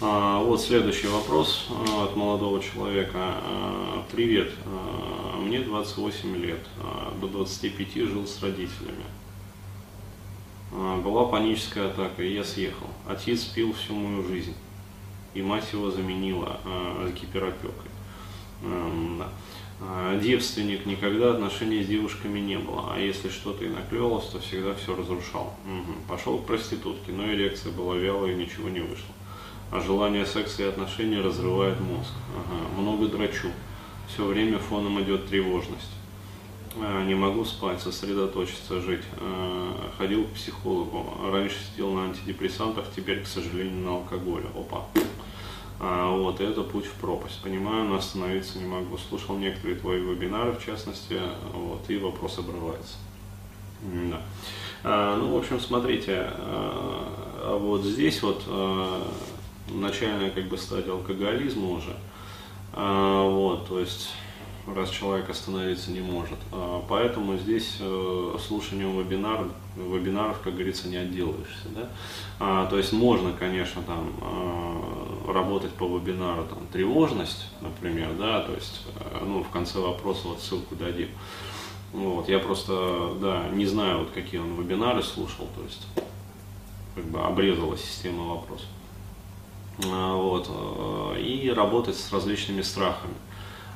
Вот следующий вопрос от молодого человека. Привет, мне 28 лет, до 25 жил с родителями. Была паническая атака, и я съехал. Отец пил всю мою жизнь, и мать его заменила гиперопекой. Девственник, никогда отношений с девушками не было, а если что-то и наклевалось, то всегда все разрушал. Пошел к проститутке, но эрекция была вялая и ничего не вышло. А желание секса и отношений разрывает мозг. Много дрочу, все время фоном идет тревожность. Не могу спать, сосредоточиться, жить. Ходил к психологу, раньше сидел на антидепрессантах, теперь, к сожалению, на алкоголе. Опа. Вот, это путь в пропасть. Понимаю, но остановиться не могу. Слушал некоторые твои вебинары, в частности, вот, и вопрос обрывается. Да. Ну, в общем, смотрите, вот здесь вот начальная как бы стадия алкоголизма уже. Вот, то есть, раз человек остановиться не может. Поэтому здесь слушанием вебинаров, как говорится, не отделаешься. Да? То есть можно, конечно, там работать по вебинару, там, тревожность, например, да, то есть, ну, в конце вопроса вот ссылку дадим. Вот, я просто, да, не знаю, вот какие он вебинары слушал, то есть, как бы обрезала система вопросов. Вот, и работать с различными страхами.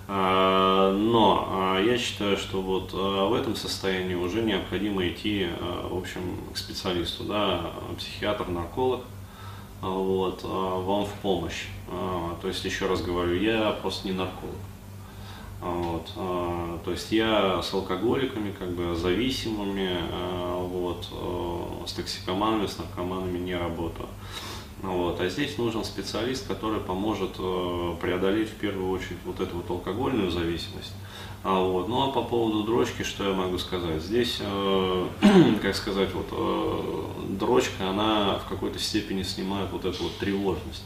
Но я считаю, что вот в этом состоянии уже необходимо идти, в общем, к специалисту, да, психиатр, нарколог, вот, вам в помощь. То есть, еще раз говорю, я просто не нарколог. Вот, то есть я с алкоголиками, как бы зависимыми, вот, с токсикоманами, с наркоманами не работаю. Вот. А здесь нужен специалист, который поможет преодолеть в первую очередь вот эту вот алкогольную зависимость. Вот. Ну а по поводу дрочки, что я могу сказать? Здесь, как сказать, вот, дрочка, она в какой-то степени снимает вот эту вот тревожность.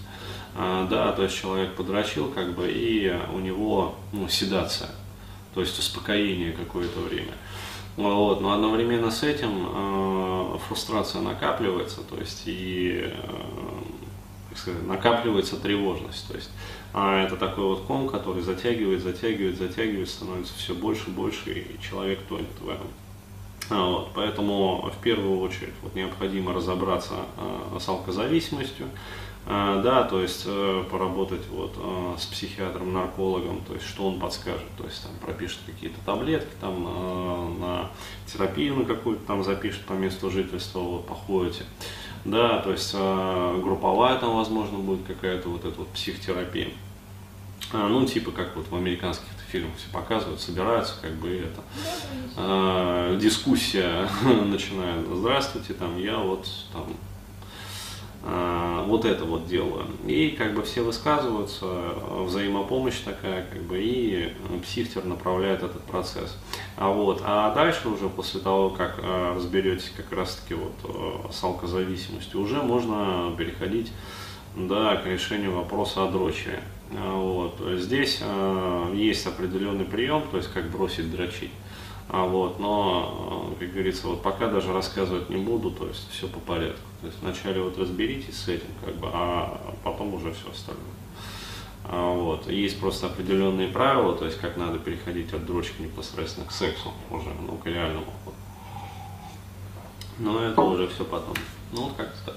Да, то есть человек подрочил, как бы, и у него, ну, седация, то есть успокоение какое-то время. Вот, но одновременно с этим фрустрация накапливается, то есть и как сказать, накапливается тревожность. То есть, это такой вот ком, который затягивает, становится все больше и больше, и человек тонет в этом. Вот, поэтому в первую очередь вот, необходимо разобраться с алкозависимостью, да, то есть поработать вот, с психиатром, наркологом, то есть что он подскажет, то есть там пропишет какие-то таблетки, там на терапию на какую-то там запишет по месту жительства, вот, походите, да, то есть групповая там, возможно, будет какая-то вот эта вот психотерапия, ну типа как вот в американских фильмах все показывают, собираются, как бы это дискуссия начинает, здравствуйте, там я вот там вот это вот делаю. И как бы все высказываются, взаимопомощь такая, как бы, и психиатр направляет этот процесс. Вот. А дальше уже после того, как разберетесь как раз-таки вот с алкозависимостью, уже можно переходить, да, к решению вопроса о дрочере. Вот. Здесь есть определенный прием, то есть как бросить дрочить. Вот, но, как говорится, вот пока даже рассказывать не буду, то есть все по порядку. То есть вначале вот разберитесь с этим, как бы, а потом уже все остальное. Вот. Есть просто определенные правила, то есть как надо переходить от дрочки непосредственно к сексу уже, ну, к реальному. Но это уже все потом. Ну вот как-то так.